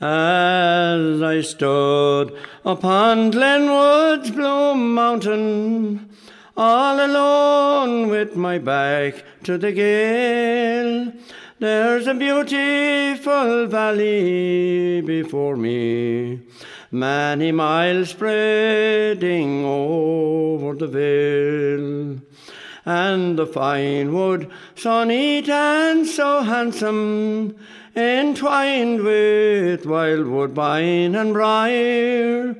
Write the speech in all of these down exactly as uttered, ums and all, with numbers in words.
as I stood upon Glenwood's blue mountain, all alone with my back to the gale. There's a beautiful valley before me, many miles spreading over the vale. And the fine wood, so neat and so handsome, entwined with wild woodbine and briar.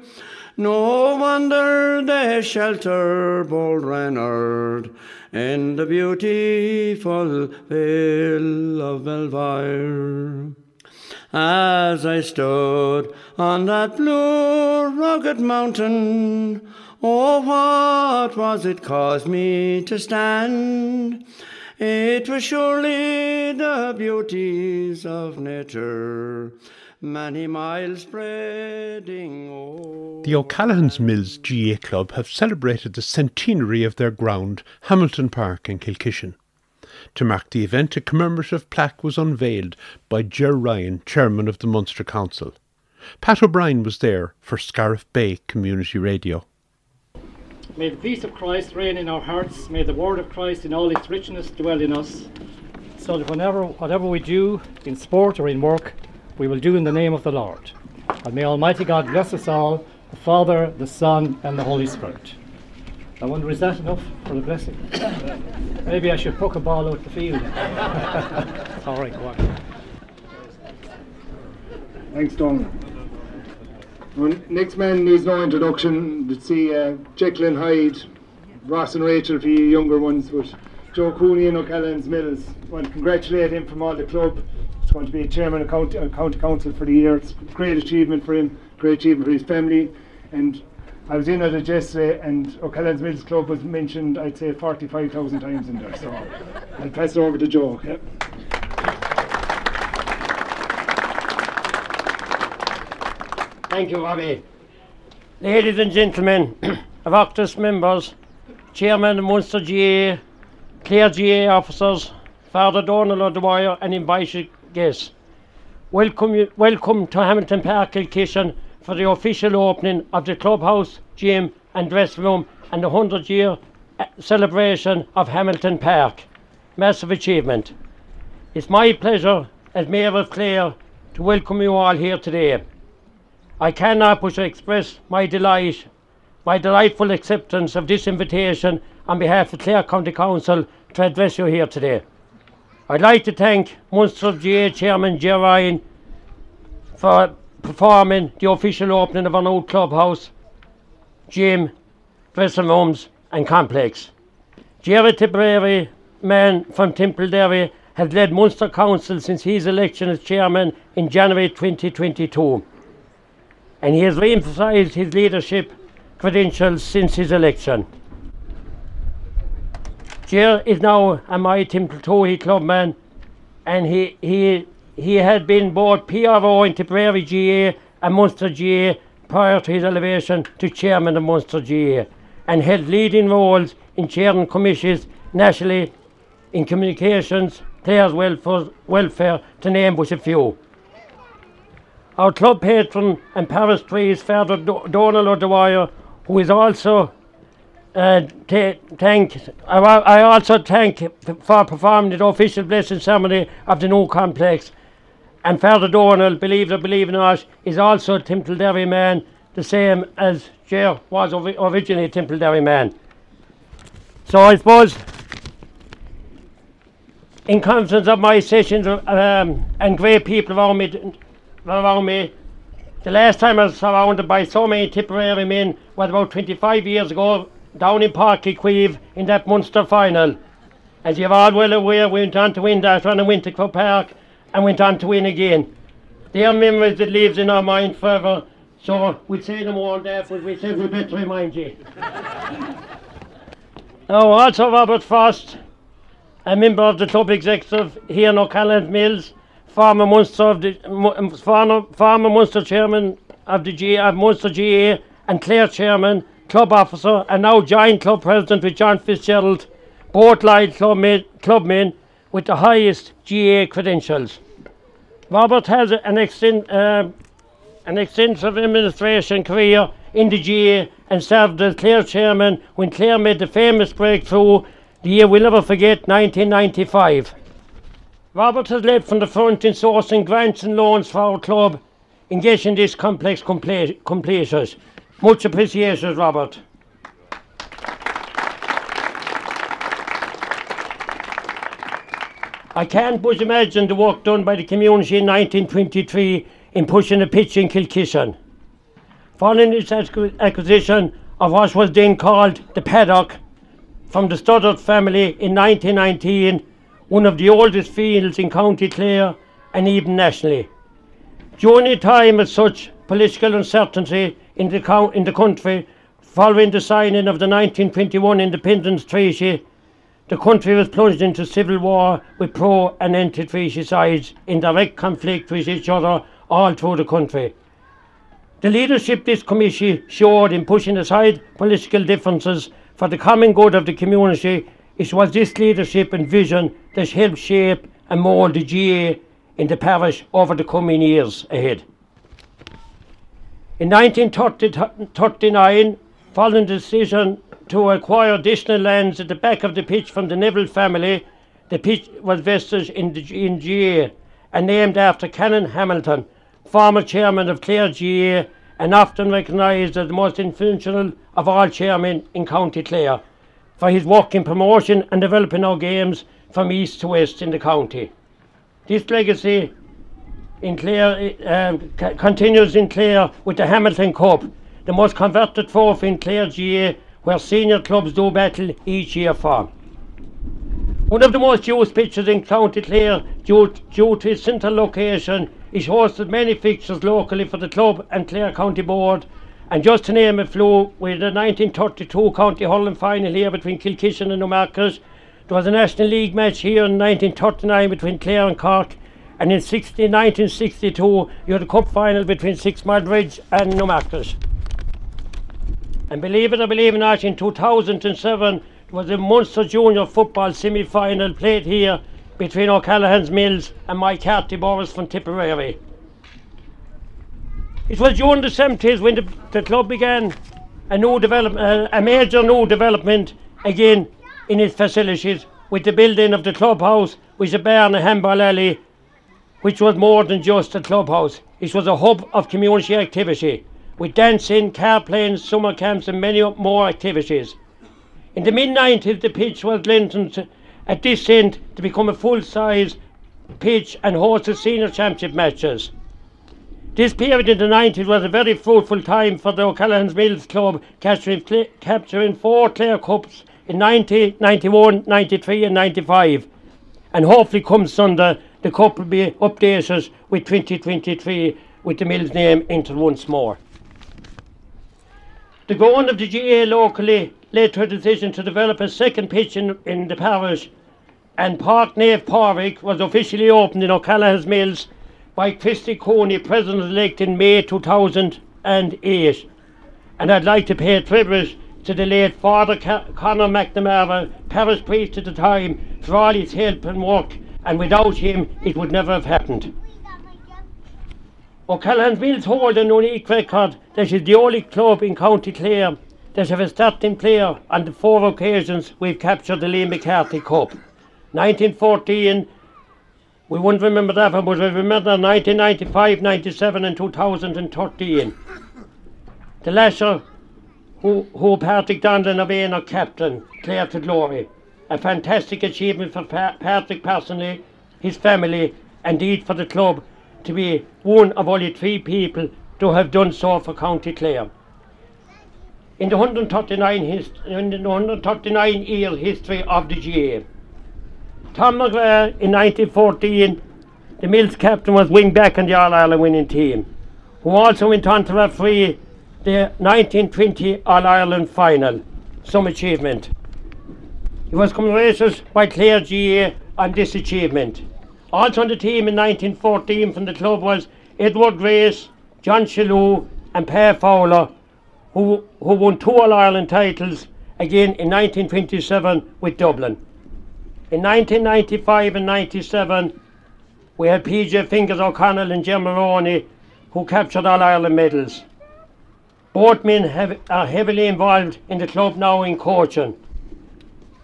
No wonder they shelter bold Reynard in the beautiful vale of Belvoir. As I stood on that blue rugged mountain, oh, what was it caused me to stand? It was surely the beauties of nature, many miles spreading over. The O'Callaghan's Mills G A Club have celebrated the centenary of their ground, Hamilton Park in Kilkishen. To mark the event, a commemorative plaque was unveiled by Ger Ryan, chairman of the Munster Council. Pat O'Brien was there for Scariff Bay Community Radio. May the peace of Christ reign in our hearts. May the word of Christ in all its richness dwell in us, so that whenever, whatever we do, in sport or in work, we will do in the name of the Lord. And may Almighty God bless us all, the Father, the Son, and the Holy Spirit. I wonder, is that enough for the blessing? Maybe I should poke a ball out the field. All right, go on. Thanks, Tom. Well, next man needs no introduction. Let's see, uh, Jekyll and Hyde, Ross and Rachel for you younger ones, but Joe Cooney and O'Callaghan's Mills. I want to congratulate him from all the club. He's going to be chairman of county, uh, county council for the year. It's a great achievement for him, great achievement for his family. And I was in at it yesterday, and O'Callaghan's Mills Club was mentioned, I'd say, forty-five thousand times in there. So I'll pass it over to Joe. Yep. Thank you, Robbie. Ladies and gentlemen of Octus members, Chairman of Munster G A, Clare G A officers, Father Donald O'Dwyer and invited guests, welcome, welcome to Hamilton Park, Kilkishen for the official opening of the clubhouse, gym and dressing room and the hundred-year celebration of Hamilton Park. Massive achievement. It's my pleasure as Mayor of Clare to welcome you all here today. I cannot but express my delight, my delightful acceptance of this invitation on behalf of Clare County Council to address you here today. I'd like to thank Munster G A Chairman Jerry Ryan for performing the official opening of our new clubhouse, gym, dressing rooms and complex. Jerry Tipperary, man from Templederry, has led Munster Council since his election as chairman in January twenty twenty-two. And he has re-emphasised his leadership credentials since his election. Ger is now a my Templederry clubman, and he he he had been both P R O in Tipperary G A and Munster G A prior to his elevation to chairman of Munster G A, and held leading roles in chairing committees nationally in communications, players' welfare, welfare to name but a few. Our club patron and parish priest, Father Donald O'Dwyer, who is also uh, t- thanked, I, I also thank for performing the official blessing ceremony of the new complex. And Father Donald, believe it or believe it not, is also a Templederry man, the same as Ger was ov- originally a Templederry man. So I suppose, in confidence of my sessions um, and great people around me, around me. The last time I was surrounded by so many Tipperary men was about twenty-five years ago down in Páirc Uí Chaoimh in that Munster final. As you're all well aware, we went on to win that run and went to Croke Park and went on to win again. They are memories that lives in our mind forever, so we'll say no more on that, but we said we better remind you. Now also Robert Frost, a member of the club executive here in O'Callaghan's Mills, Former Munster, of the, former, former Munster Chairman of the G, of Munster G A and Clare Chairman, Club Officer and now joint Club President with John Fitzgerald, both live clubmen, clubmen with the highest G A credentials. Robert has an extent, uh, an extensive administration career in the G A A and served as Clare chairman when Clare made the famous breakthrough, the year we'll never forget, nineteen ninety-five. Robert has led from the front in sourcing grants and loans for our club, engaged in these complex compla- completions. Much appreciated, Robert. I can't but imagine the work done by the community in nineteen twenty-three in pushing a pitch in Kilkishen. Following its acquisition of what was then called the paddock from the Studd family in nineteen nineteen, one of the oldest fields in County Clare and even nationally. During a time of such political uncertainty in the, co- in the country, following the signing of the nineteen twenty-one Independence Treaty, the country was plunged into civil war with pro and anti-treaty sides in direct conflict with each other all through the country. The leadership this committee showed in pushing aside political differences for the common good of the community, it was this leadership and vision that helped shape and mould the G A A in the parish over the coming years ahead. In nineteen thirty-nine, following the decision to acquire additional lands at the back of the pitch from the Neville family, the pitch was vested in the in G A A and named after Canon Hamilton, former chairman of Clare G A A and often recognised as the most influential of all chairmen in County Clare for his work in promotion and developing our games from east to west in the county. This legacy in Clare uh, c- continues in Clare with the Hamilton Cup, the most coveted trophy in Clare G A A, where senior clubs do battle each year for. One of the most used pitches in County Clare due, due to its central location, it hosted many fixtures locally for the club and Clare County Board, and just to name a few, with the nineteen thirty-two County Hurling Final here between Kilkishen and New Marcus, there was a National League match here in nineteen thirty-nine between Clare and Cork, and in nineteen sixty-two you had a cup final between Sixmilebridge and New Marcus. And believe it or believe it not, in two thousand seven there was a Munster Junior football semi-final played here between O'Callaghan's Mills and Moycarkey Borris from Tipperary. It was during the seventies when the, the club began a new development, a major new development again in its facilities with the building of the clubhouse with a bar and a handball alley, which was more than just a clubhouse. It was a hub of community activity with dancing, car playing, summer camps and many more activities. In the mid-nineties the pitch was lengthened at this end to become a full-size pitch and host the senior championship matches. This period in the nineties was a very fruitful time for the O'Callaghan's Mills Club, capturing, capturing four Clare Cups in ninety, ninety-one, ninety-three and ninety-five. And hopefully come Sunday the cup will be updated with twenty twenty-three with the Mills name entered once more. The growing of the G A A locally led to a decision to develop a second pitch in, in the parish, and Park Nave Porrick was officially opened in O'Callaghan's Mills by Christy Cooney, President-elect, in May two thousand eight. And I'd like to pay tribute to the late Father Conor McNamara, parish priest at the time, for all his help and work, and without him it would never have happened. O'Callaghan's Mills hold an unique record that is the only club in County Clare that have a starting player on the four occasions we've captured the Liam McCarthy Cup. nineteen fourteen, we won't remember that one, but we remember nineteen ninety-five, ninety-seven and two thousand thirteen. The lasher who, who Patrick Dandall and Reynard captain, Clare to glory. A fantastic achievement for pa- Patrick personally, his family, and indeed for the club, to be one of only three people to have done so for County Clare. In the one hundred thirty-nine hist- in the one hundred thirty-nine year history of the G A A, Tom McGrath in nineteen fourteen, the Mills captain, was wing back in the All-Ireland winning team, who also went on to referee the nineteen twenty All-Ireland final. Some achievement. He was commemorated by Clare G A A on this achievement. Also on the team in nineteen fourteen from the club was Edward Grace, John Shalhou and Pearse Fowler, who who won two All-Ireland titles again in nineteen twenty-seven with Dublin. In nineteen ninety-five and ninety-seven we had P J Fingers O'Connell and Ger Ryan, who captured all Ireland medals. Both men have, are heavily involved in the club now in coaching.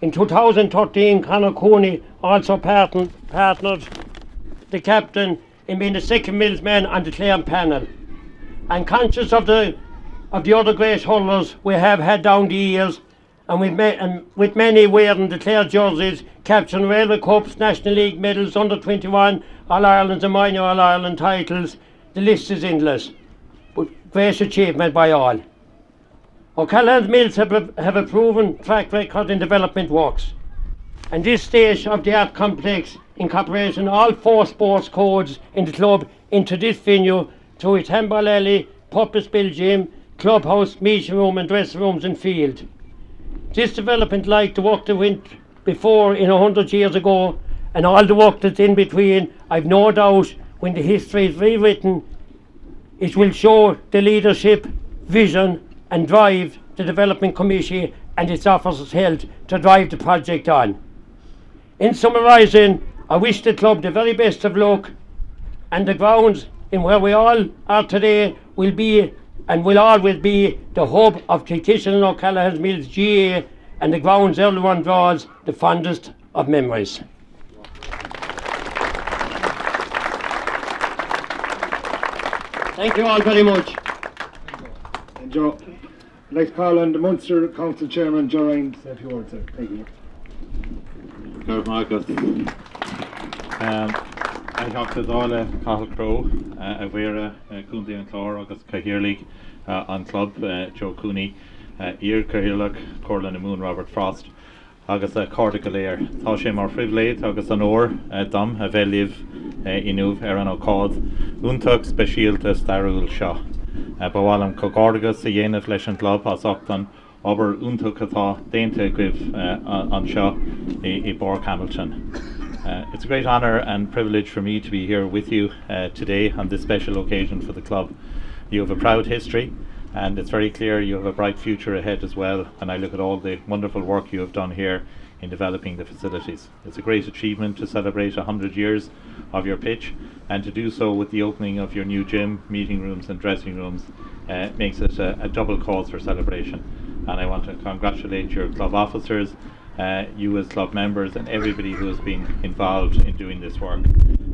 In two thousand thirteen, Conor Cooney also partn- partnered the captain in being the second Mills man on the claim panel. And conscious of the of the other great hurlers we have had down the years, and with, ma- and with many wearing the clear jerseys, capturing Railway Cups, National League medals, under twenty-one, All-Irelands and minor All-Ireland titles, the list is endless. But great achievement by all. O'Callaghan's Mills have, have a proven track record in development works. And this stage of the art complex incorporating all four sports codes in the club into this venue through its handball alley, purpose-built gym, clubhouse, meeting room and dressing rooms and field. This development, like the work that went before in a hundred years ago and all the work that's in between, I've no doubt when the history is rewritten, it will show the leadership, vision and drive the Development Committee and its officers held to drive the project on. In summarising, I wish the club the very best of luck, and the grounds in where we all are today will be and will always be the hub of Kilkishen and O'Callaghan's Mills G A A, and the grounds everyone draws the fondest of memories. Thank you all very much. Thank you. I'd like to call on the Munster Council Chairman, Ger Ryan, to say a few words, sir. Thank you. Good Marcus. Um, I have to all a cattle crow, a vera, a Coonty and Clore, August Cahirlig, on club, Joe Cooney, Ear Cahirlig, Corlin and Moon, Robert Frost, August a Corticalair, Tashe Mar Frivlade, August an Or, Dom, a Veliv, Inuv, Eran O'Cod, Untug, Specialta, Starul Shaw. Bawalam Cogorgas, a Yen of Flesh and Club, Osopton, Ober Untukatha, Dainta Griv, Anshaw, a Bork Hamilton. It's a great honour and privilege for me to be here with you uh, today on this special occasion for the club. You have a proud history, and it's very clear you have a bright future ahead as well. And I look at all the wonderful work you have done here in developing the facilities. It's a great achievement to celebrate one hundred years of your pitch, and to do so with the opening of your new gym, meeting rooms and dressing rooms uh, makes it a, a double cause for celebration. And I want to congratulate your club officers, uh, you as club members and everybody who has been involved in doing this work.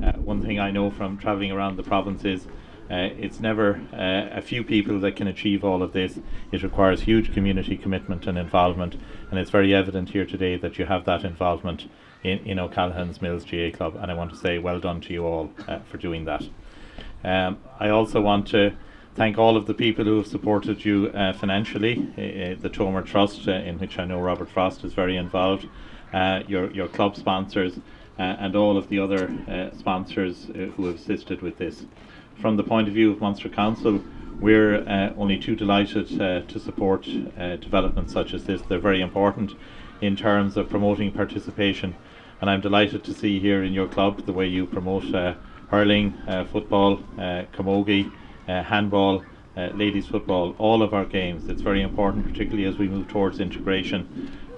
Uh, one thing I know from travelling around the province is Uh, it's never uh, a few people that can achieve all of this. It requires huge community commitment and involvement, and it's very evident here today that you have that involvement in, in O'Callaghan's Mills G A A Club, and I want to say well done to you all uh, for doing that. Um, I also want to thank all of the people who have supported you uh, financially, uh, the Tomer Trust, uh, in which I know Robert Frost is very involved, uh, your, your club sponsors, uh, and all of the other uh, sponsors uh, who have assisted with this. From the point of view of Munster Council, we're uh, only too delighted uh, to support uh, developments such as this. They're very important in terms of promoting participation, and I'm delighted to see here in your club the way you promote uh, hurling, uh, football, uh, camogie, uh, handball, uh, ladies football, all of our games. It's very important, particularly as we move towards integration,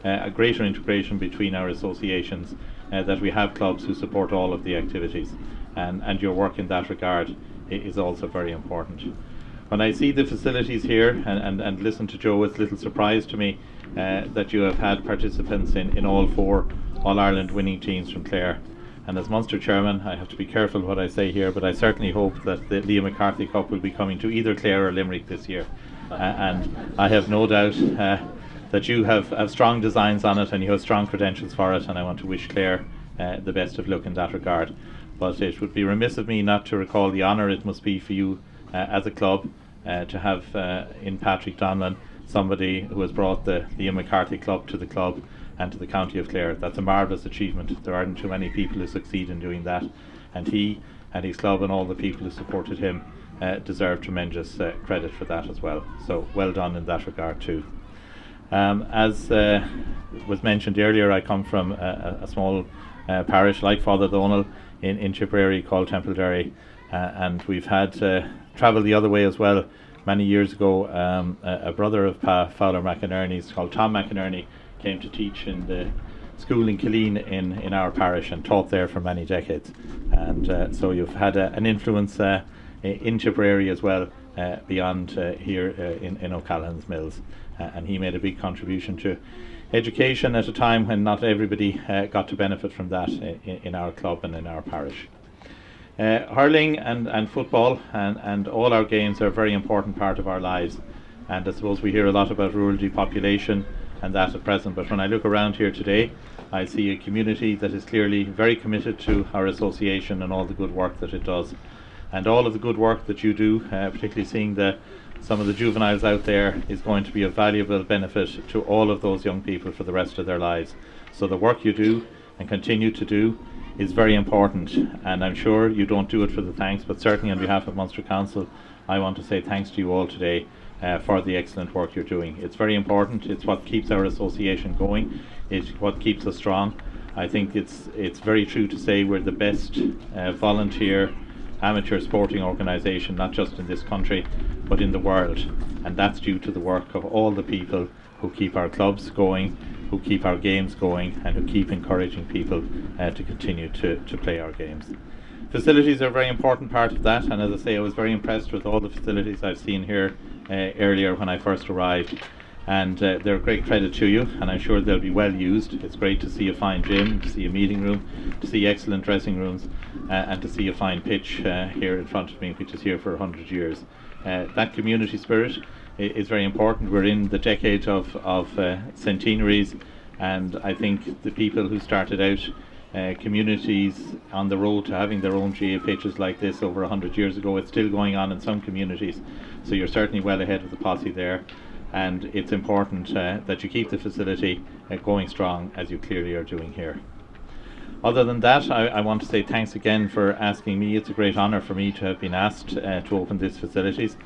uh, a greater integration between our associations, uh, that we have clubs who support all of the activities, and, and your work in that regard is also very important. When I see the facilities here and, and, and listen to Joe, it's a little surprise to me uh, that you have had participants in, in all four All-Ireland winning teams from Clare. And as Munster Chairman, I have to be careful what I say here, but I certainly hope that the Liam McCarthy Cup will be coming to either Clare or Limerick this year. Uh, and I have no doubt uh, that you have, have strong designs on it and you have strong credentials for it, and I want to wish Clare uh, the best of luck in that regard. But it would be remiss of me not to recall the honour it must be for you uh, as a club uh, to have uh, in Patrick Donlan somebody who has brought the Liam McCarthy Club to the club and to the county of Clare. That's a marvellous achievement. There aren't too many people who succeed in doing that, and he and his club and all the people who supported him uh, deserve tremendous uh, credit for that as well. So well done in that regard too. Um, as uh, was mentioned earlier, I come from a, a small uh, parish like Father Donald in, in Tipperary called Templederry, uh, and we've had uh, travelled the other way as well. Many years ago, um, a, a brother of Pa Fowler McInerney's called Tom McNamara came to teach in the school in Killeen in, in our parish and taught there for many decades, and uh, so you've had a, an influence uh, uh, in Tipperary as well, uh, beyond uh, here uh, in, in O'Callaghan's Mills. Uh, and he made a big contribution to education at a time when not everybody uh, got to benefit from that in, in our club and in our parish. Uh, hurling and, and football and, and all our games are a very important part of our lives, and I suppose we hear a lot about rural depopulation and that at present, but when I look around here today I see a community that is clearly very committed to our association and all the good work that it does, and all of the good work that you do, uh, particularly seeing the some of the juveniles out there, is going to be a valuable benefit to all of those young people for the rest of their lives. So the work you do and continue to do is very important, and I'm sure you don't do it for the thanks, but certainly on behalf of Munster Council I want to say thanks to you all today uh, for the excellent work you're doing. It's very important, it's what keeps our association going, it's what keeps us strong. I think it's it's very true to say we're the best uh, volunteer amateur sporting organisation, not just in this country but in the world, and that's due to the work of all the people who keep our clubs going, who keep our games going, and who keep encouraging people uh, to continue to, to play our games. Facilities are a very important part of that, and as I say, I was very impressed with all the facilities I've seen here uh, earlier when I first arrived, and uh, they're a great credit to you, and I'm sure they'll be well used. It's great to see a fine gym, to see a meeting room, to see excellent dressing rooms, uh, and to see a fine pitch uh, here in front of me, which is here for one hundred years. Uh, that community spirit is very important. We're in the decade of, of uh, centenaries, and I think the people who started out uh, communities on the road to having their own G A pitches like this over one hundred years ago, it's still going on in some communities, so you're certainly well ahead of the posse there, and it's important uh, that you keep the facility uh, going strong as you clearly are doing here. Other than that, I, I want to say thanks again for asking me. It's a great honour for me to have been asked uh, to open these facilities,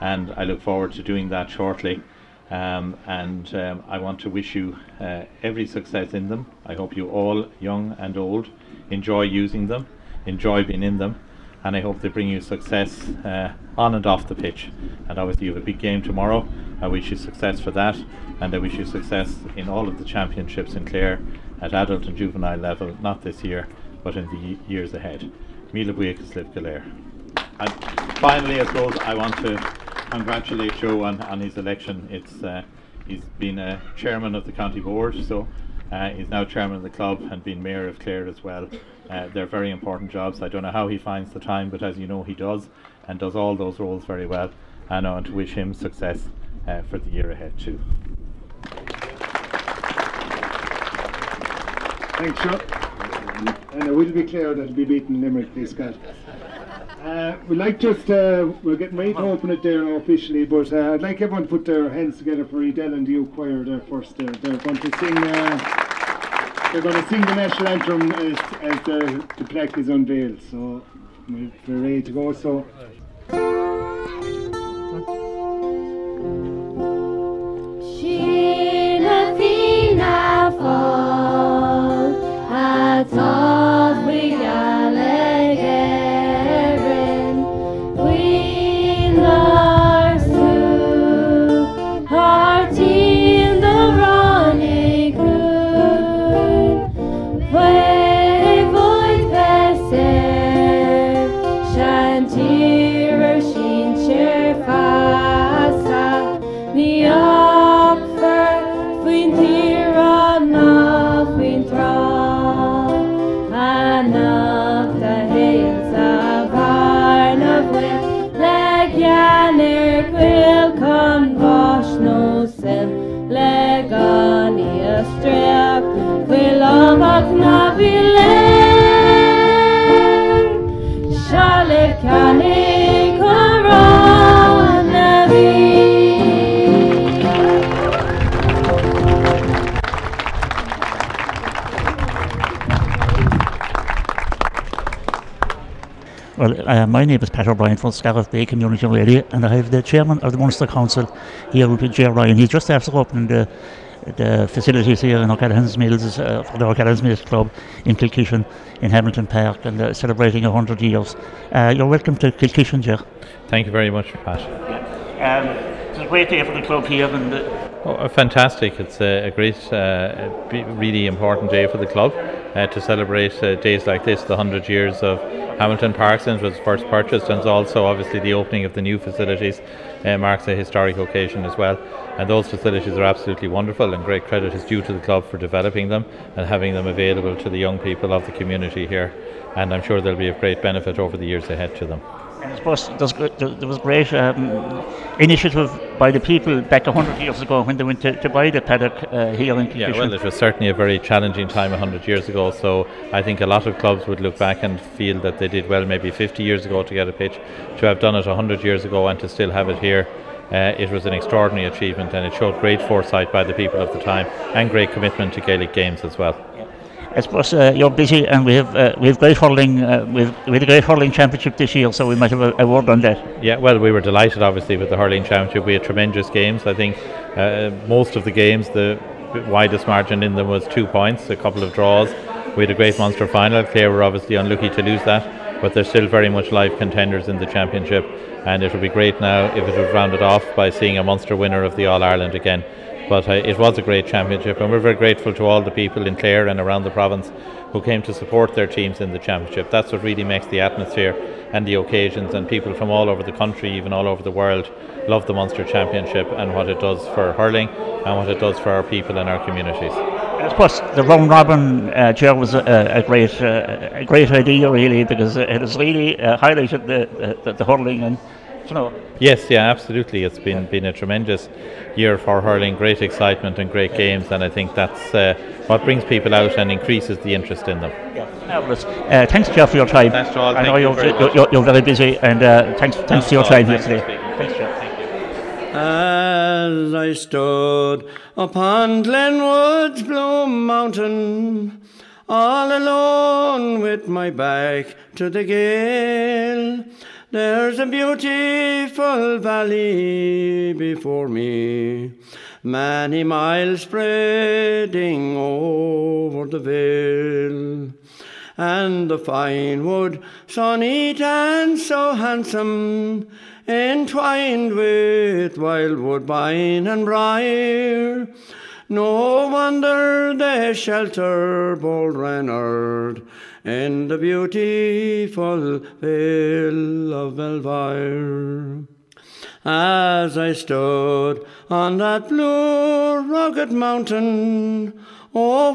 and I look forward to doing that shortly. Um, and um, I want to wish you uh, every success in them. I hope you all, young and old, enjoy using them, enjoy being in them, and I hope they bring you success uh, on and off the pitch. And obviously you have a big game tomorrow. I wish you success for that, and I wish you success in all of the championships in Clare at adult and juvenile level, not this year, but in the years ahead. Míle buíochas libh go léir. And finally, I suppose I want to congratulate Joe on, on his election. It's uh, he's been a chairman of the county board, so uh, he's now chairman of the club and been mayor of Clare as well. Uh, they're very important jobs. I don't know how he finds the time, but as you know, he does, and does all those roles very well. And I want to wish him success uh, for the year ahead too. Thanks, Joe. And it will be clear that we'll be beating Limerick this Scott. Uh, we'd like just, uh, we're getting ready to open it there now officially, but uh, I'd like everyone to put their hands together for Edel and the U Choir there first. They're, they're going to sing uh, They're going to sing the national anthem as, as the, the plaque is unveiled, so we're ready to go. So. Well, uh, my name is Pat O'Brien from Scariff Bay Community Radio, and I have the chairman of the Munster Council here, Ger Ryan. He just after opening the, the facilities here in O'Callaghan's Mills, uh, for the O'Callaghan's Mills Club in Kilkishen, in Hamilton Park, and uh, celebrating one hundred years. Uh, you're welcome to Kilkishen, Ger. Thank you very much, Pat. Yeah. Um, It's a great day for the club here. And uh, oh, fantastic. It's a, a great, uh, really important day for the club uh, to celebrate uh, days like this, the one hundred years of Hamilton Park since it was first purchased, and also obviously the opening of the new facilities uh, marks a historic occasion as well. And those facilities are absolutely wonderful, and great credit is due to the club for developing them and having them available to the young people of the community here. And I'm sure they'll be of great benefit over the years ahead to them. And I suppose there was great um, initiative by the people back one hundred years ago when they went to, to buy the paddock uh, here in Kilkishen. Yeah, well, it was certainly a very challenging time one hundred years ago, so I think a lot of clubs would look back and feel that they did well maybe fifty years ago to get a pitch. To have done it one hundred years ago and to still have it here, uh, it was an extraordinary achievement, and it showed great foresight by the people of the time and great commitment to Gaelic games as well. Yeah. I suppose uh, you're busy, and we have uh, we have great hurling uh, with with a great hurling championship this year, so we might have a, a word on that. Yeah, well, we were delighted obviously with the hurling championship. We had tremendous games. I think uh, most of the games, the widest margin in them was two points, a couple of draws. We had a great Munster final. Clare were obviously unlucky to lose that, but they're still very much live contenders in the championship, and it would be great now if it was rounded off by seeing a Munster winner of the All Ireland again. But uh, it was a great championship, and we're very grateful to all the people in Clare and around the province who came to support their teams in the championship. That's what really makes the atmosphere and the occasions, and people from all over the country, even all over the world, love the Munster Championship and what it does for hurling and what it does for our people and our communities. Of course, the round robin uh, chair was a, a great, uh, a great idea really, because it has really uh, highlighted the, the, the hurling and. No. Yes, yeah, absolutely. It's been yeah. been a tremendous year for hurling, great excitement and great yeah. games, and I think that's uh, what brings people out and increases the interest in them. Yeah. Uh, thanks, Ger, for your time. Thanks to all. I know you you're, very you're, you're, you're very busy, and uh, thanks, thanks, thanks to your all. time thanks here today. Thanks, Ger. Thank you. As I stood upon Glenwood's Blue Mountain, all alone with my back to the gale, there's a beautiful valley before me, many miles spreading over the vale. And the fine wood, so neat and so handsome, entwined with wild woodbine and briar. No wonder they shelter bold Reynard in the beautiful vale of Belvoir. As I stood on that blue rugged mountain, oh,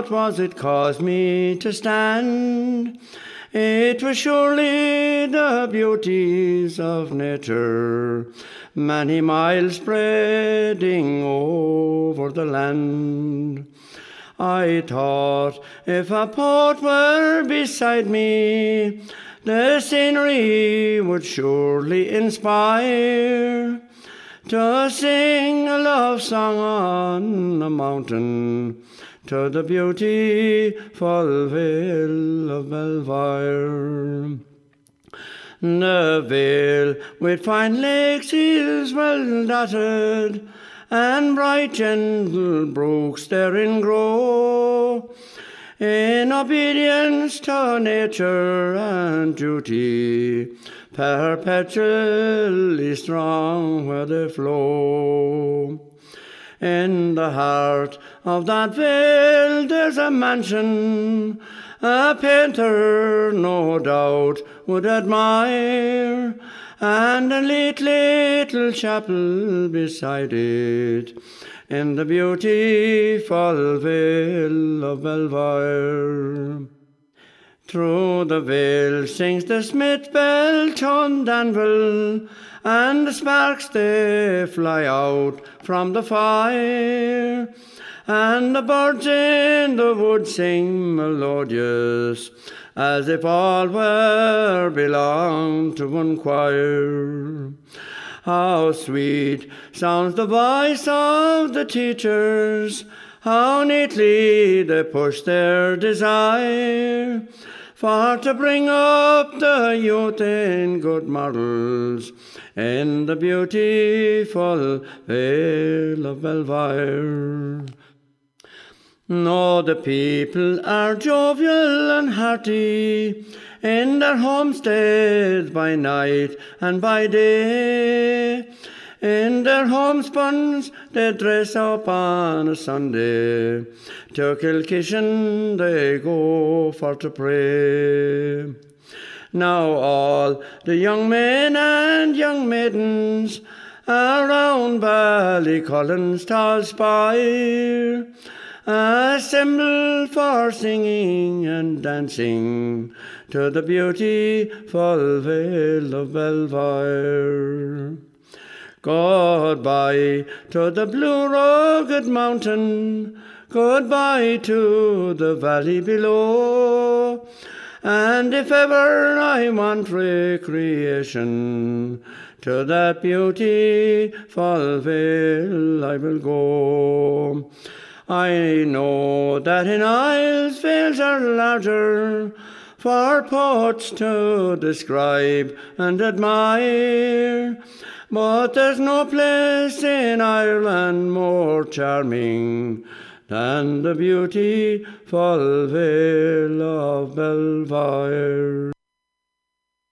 what was it caused me to stand? It was surely the beauties of nature, many miles spreading over the land. I thought if a poet were beside me, the scenery would surely inspire, to sing a love song on the mountain, to the beautiful vale of Belvoir. The vale with fine lakes is well dotted, and bright gentle brooks therein grow. In obedience to nature and duty, perpetually strong where they flow. In the heart of that vale there's a mansion, a painter no doubt would admire, and a neat little chapel beside it, in the beautiful vale of Belvoir. Through the vale sings the smith bell, toned anvil, and the sparks they fly out from the fire, and the birds in the wood sing melodious, as if all were belonged to one choir. How sweet sounds the voice of the teachers, how neatly they push their desire, for to bring up the youth in good morals, in the beautiful vale of Belvoir. No, the people are jovial and hearty, in their homesteads by night and by day. In their homespuns they dress up on a Sunday, to Kilkishen they go for to pray. Now all the young men and young maidens around Ballycullin's tall spire assemble for singing and dancing to the beautiful vale of Belvoir. Goodbye to the blue rugged mountain, goodbye to the valley below, and if ever I want recreation, to that beautiful vale I will go. I know that in Isles vales are larger for poets to describe and admire, but there's no place in Ireland more charming than the beautiful vale of Belvoir.